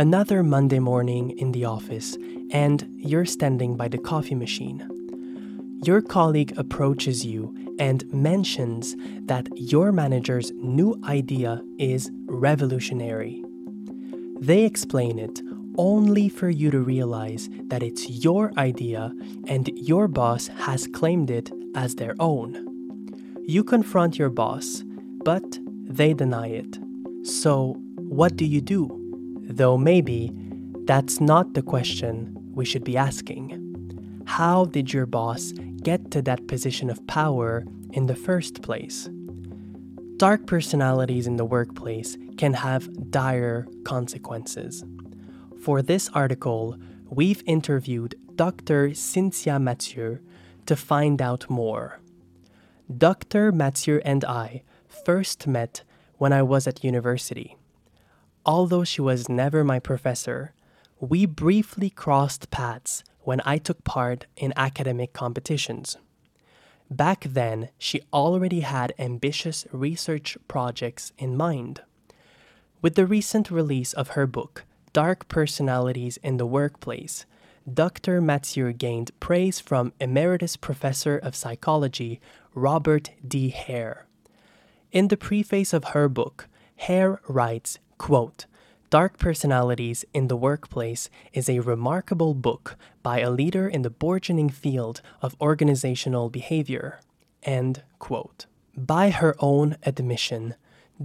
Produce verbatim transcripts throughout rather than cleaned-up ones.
Another Monday morning in the office, and you're standing by the coffee machine. Your colleague approaches you and mentions that your manager's new idea is revolutionary. They explain it only for you to realize that it's your idea and your boss has claimed it as their own. You confront your boss, but they deny it. So, what do you do? Though maybe that's not the question we should be asking. How did your boss get to that position of power in the first place? Dark personalities in the workplace can have dire consequences. For this article, we've interviewed Doctor Cynthia Mathieu to find out more. Doctor Mathieu and I first met when I was at university. Although she was never my professor, we briefly crossed paths when I took part in academic competitions. Back then, she already had ambitious research projects in mind. With the recent release of her book, Dark Personalities in the Workplace, Doctor Mathieu gained praise from Emeritus Professor of Psychology Robert D. Hare. In the preface of her book, Hare writes, quote, "Dark Personalities in the Workplace is a remarkable book by a leader in the burgeoning field of organizational behavior," end quote. By her own admission,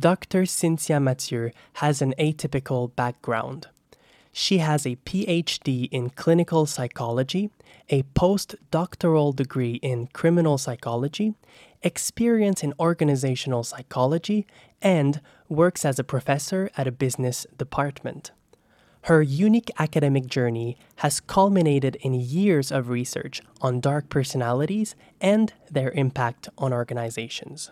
Doctor Cynthia Mathieu has an atypical background. She has a P H D in clinical psychology, a postdoctoral degree in criminal psychology, experience in organizational psychology, and works as a professor at a business department. Her unique academic journey has culminated in years of research on dark personalities and their impact on organizations.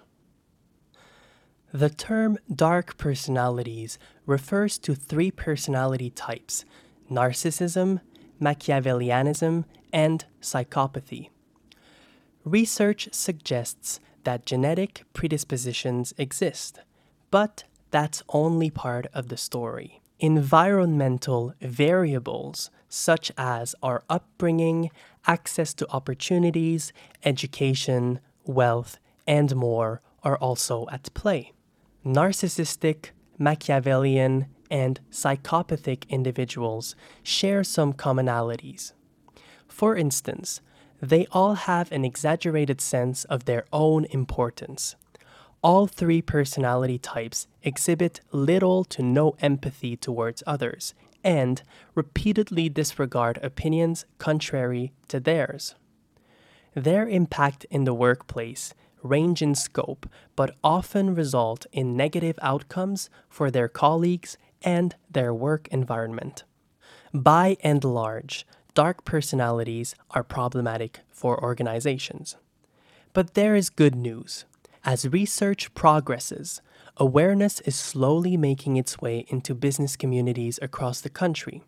The term dark personalities refers to three personality types: narcissism, Machiavellianism, and psychopathy. Research suggests that genetic predispositions exist, but that's only part of the story. Environmental variables, such as our upbringing, access to opportunities, education, wealth, and more, are also at play. Narcissistic, Machiavellian, and psychopathic individuals share some commonalities. For instance, they all have an exaggerated sense of their own importance. All three personality types exhibit little to no empathy towards others and repeatedly disregard opinions contrary to theirs. Their impact in the workplace range in scope, but often result in negative outcomes for their colleagues and their work environment. By and large, dark personalities are problematic for organizations. But there is good news. As research progresses, awareness is slowly making its way into business communities across the country.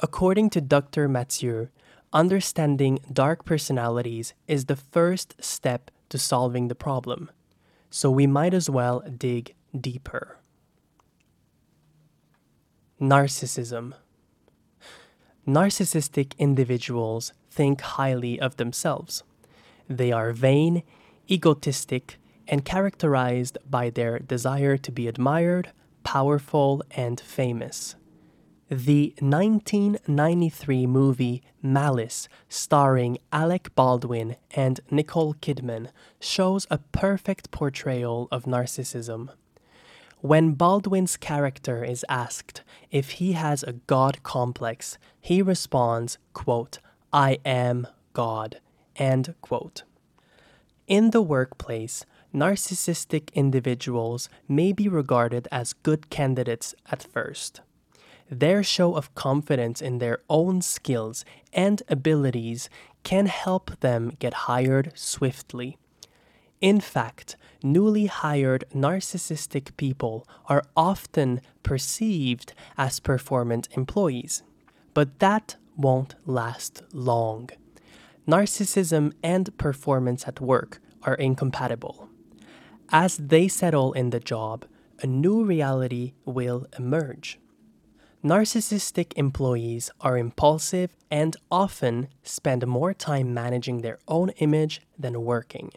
According to Doctor Mathieu, understanding dark personalities is the first step to solving the problem. So we might as well dig deeper. Narcissism. Narcissistic individuals think highly of themselves. They are vain, egotistic, and characterized by their desire to be admired, powerful, and famous. The nineteen ninety-three movie Malice, starring Alec Baldwin and Nicole Kidman, shows a perfect portrayal of narcissism. When Baldwin's character is asked if he has a God complex, he responds, quote, "I am God," end quote. In the workplace, narcissistic individuals may be regarded as good candidates at first. Their show of confidence in their own skills and abilities can help them get hired swiftly. In fact, newly hired narcissistic people are often perceived as performant employees. But that won't last long. Narcissism and performance at work are incompatible. As they settle in the job, a new reality will emerge. Narcissistic employees are impulsive and often spend more time managing their own image than working.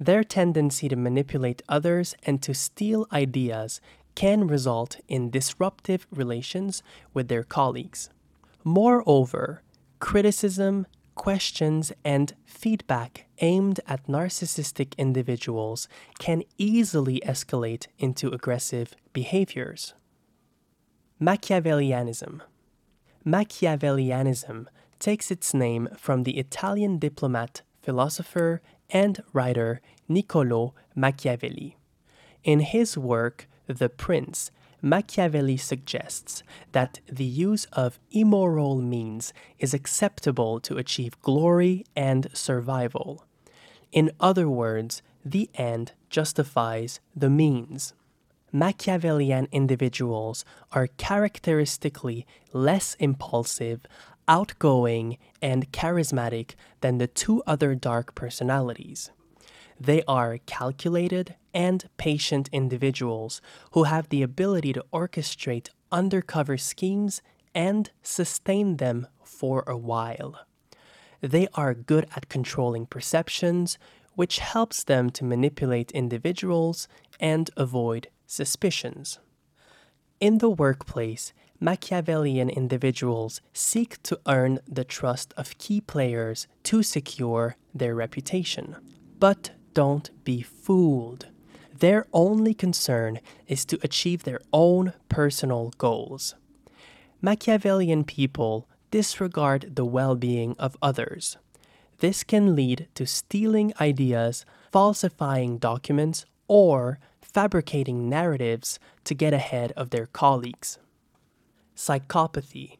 Their tendency to manipulate others and to steal ideas can result in disruptive relations with their colleagues. Moreover, criticism, questions, and feedback aimed at narcissistic individuals can easily escalate into aggressive behaviors. Machiavellianism. Machiavellianism takes its name from the Italian diplomat, philosopher, and writer Niccolò Machiavelli. In his work, The Prince, Machiavelli suggests that the use of immoral means is acceptable to achieve glory and survival. In other words, the end justifies the means. Machiavellian individuals are characteristically less impulsive, outgoing, and charismatic than the two other dark personalities. They are calculated and patient individuals who have the ability to orchestrate undercover schemes and sustain them for a while. They are good at controlling perceptions, which helps them to manipulate individuals and avoid suspicions. In the workplace, Machiavellian individuals seek to earn the trust of key players to secure their reputation. But don't be fooled. Their only concern is to achieve their own personal goals. Machiavellian people disregard the well-being of others. This can lead to stealing ideas, falsifying documents, or fabricating narratives to get ahead of their colleagues. Psychopathy.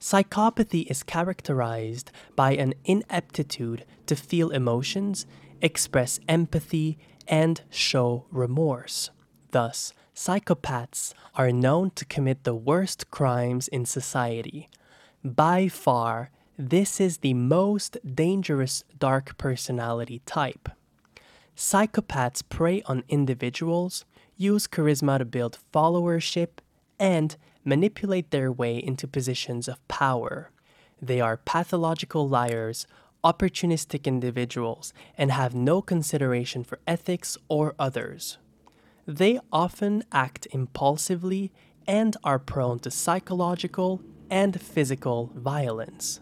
Psychopathy is characterized by an inaptitude to feel emotions, express empathy, and show remorse. Thus, psychopaths are known to commit the worst crimes in society. By far, this is the most dangerous dark personality type. Psychopaths prey on individuals, use charisma to build followership, and manipulate their way into positions of power. They are pathological liars, opportunistic individuals, and have no consideration for ethics or others. They often act impulsively and are prone to psychological and physical violence.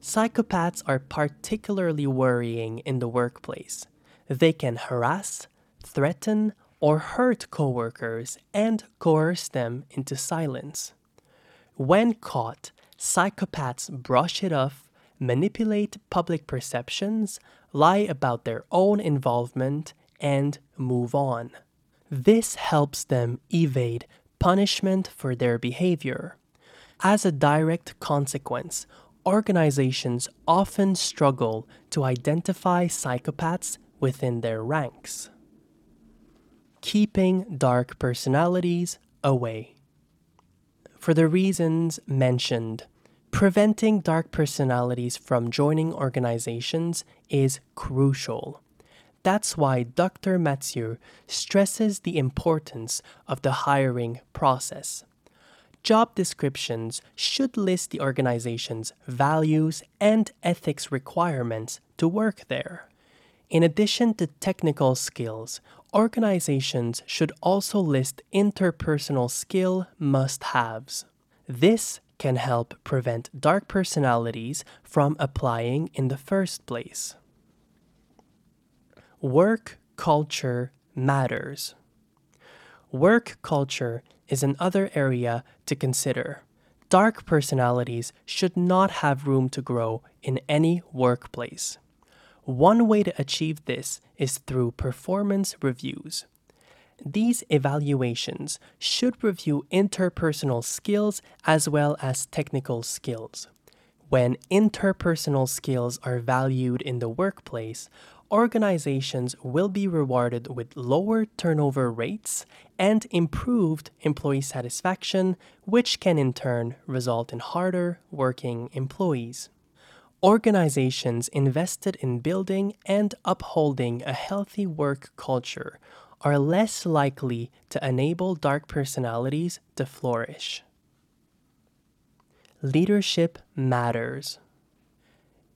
Psychopaths are particularly worrying in the workplace. They can harass, threaten, or hurt coworkers and coerce them into silence. When caught, psychopaths brush it off, manipulate public perceptions, lie about their own involvement, and move on. This helps them evade punishment for their behavior. As a direct consequence, organizations often struggle to identify psychopaths within their ranks. Keeping dark personalities away. For the reasons mentioned, preventing dark personalities from joining organizations is crucial. That's why Doctor Mathieu stresses the importance of the hiring process. Job descriptions should list the organization's values and ethics requirements to work there. In addition to technical skills, organizations should also list interpersonal skill must-haves. This can help prevent dark personalities from applying in the first place. Work culture matters. Work culture is another area to consider. Dark personalities should not have room to grow in any workplace. One way to achieve this is through performance reviews. These evaluations should review interpersonal skills as well as technical skills. When interpersonal skills are valued in the workplace, organizations will be rewarded with lower turnover rates and improved employee satisfaction, which can in turn result in harder working employees. Organizations invested in building and upholding a healthy work culture are less likely to enable dark personalities to flourish. leadership matters.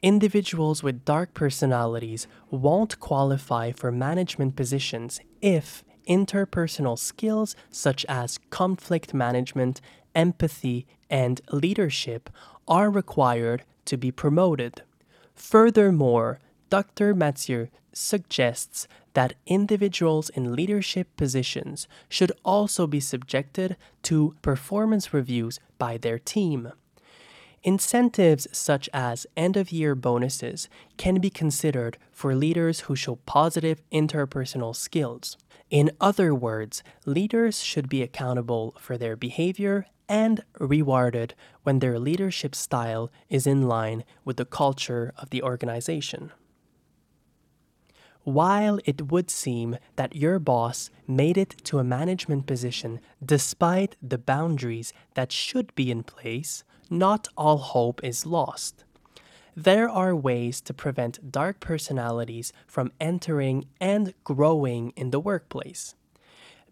Individuals with dark personalities won't qualify for management positions if interpersonal skills such as conflict management, empathy, and leadership are required to be promoted. Furthermore, Doctor Mathieu suggests that individuals in leadership positions should also be subjected to performance reviews by their team. Incentives such as end-of-year bonuses can be considered for leaders who show positive interpersonal skills. In other words, leaders should be accountable for their behavior and rewarded when their leadership style is in line with the culture of the organization. While it would seem that your boss made it to a management position despite the boundaries that should be in place, not all hope is lost. There are ways to prevent dark personalities from entering and growing in the workplace.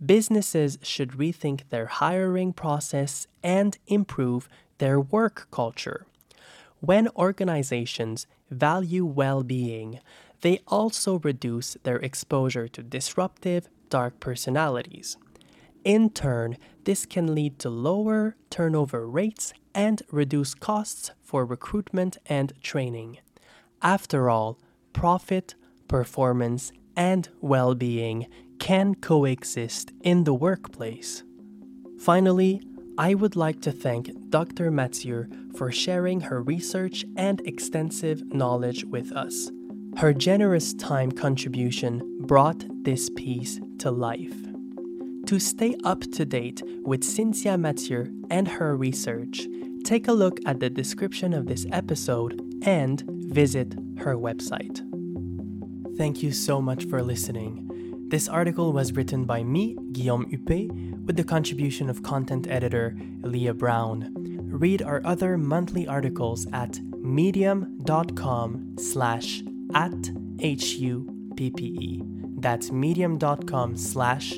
Businesses should rethink their hiring process and improve their work culture. When organizations value well-being, they also reduce their exposure to disruptive, dark personalities. In turn, this can lead to lower turnover rates and reduce costs for recruitment and training. After all, profit, performance, and well-being can coexist in the workplace. Finally, I would like to thank Doctor Mathieu for sharing her research and extensive knowledge with us. Her generous time contribution brought this piece to life. To stay up to date with Cynthia Mathieu and her research, take a look at the description of this episode and visit her website. Thank you so much for listening. This article was written by me, Guillaume Huppé, with the contribution of content editor Leah Brown. Read our other monthly articles at medium.com slash at H U P P E. That's medium.com slash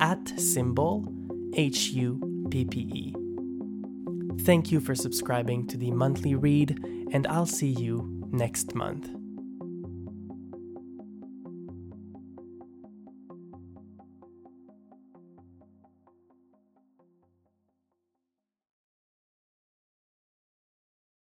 at symbol H U P P E. Thank you for subscribing to the monthly read, and I'll see you next month.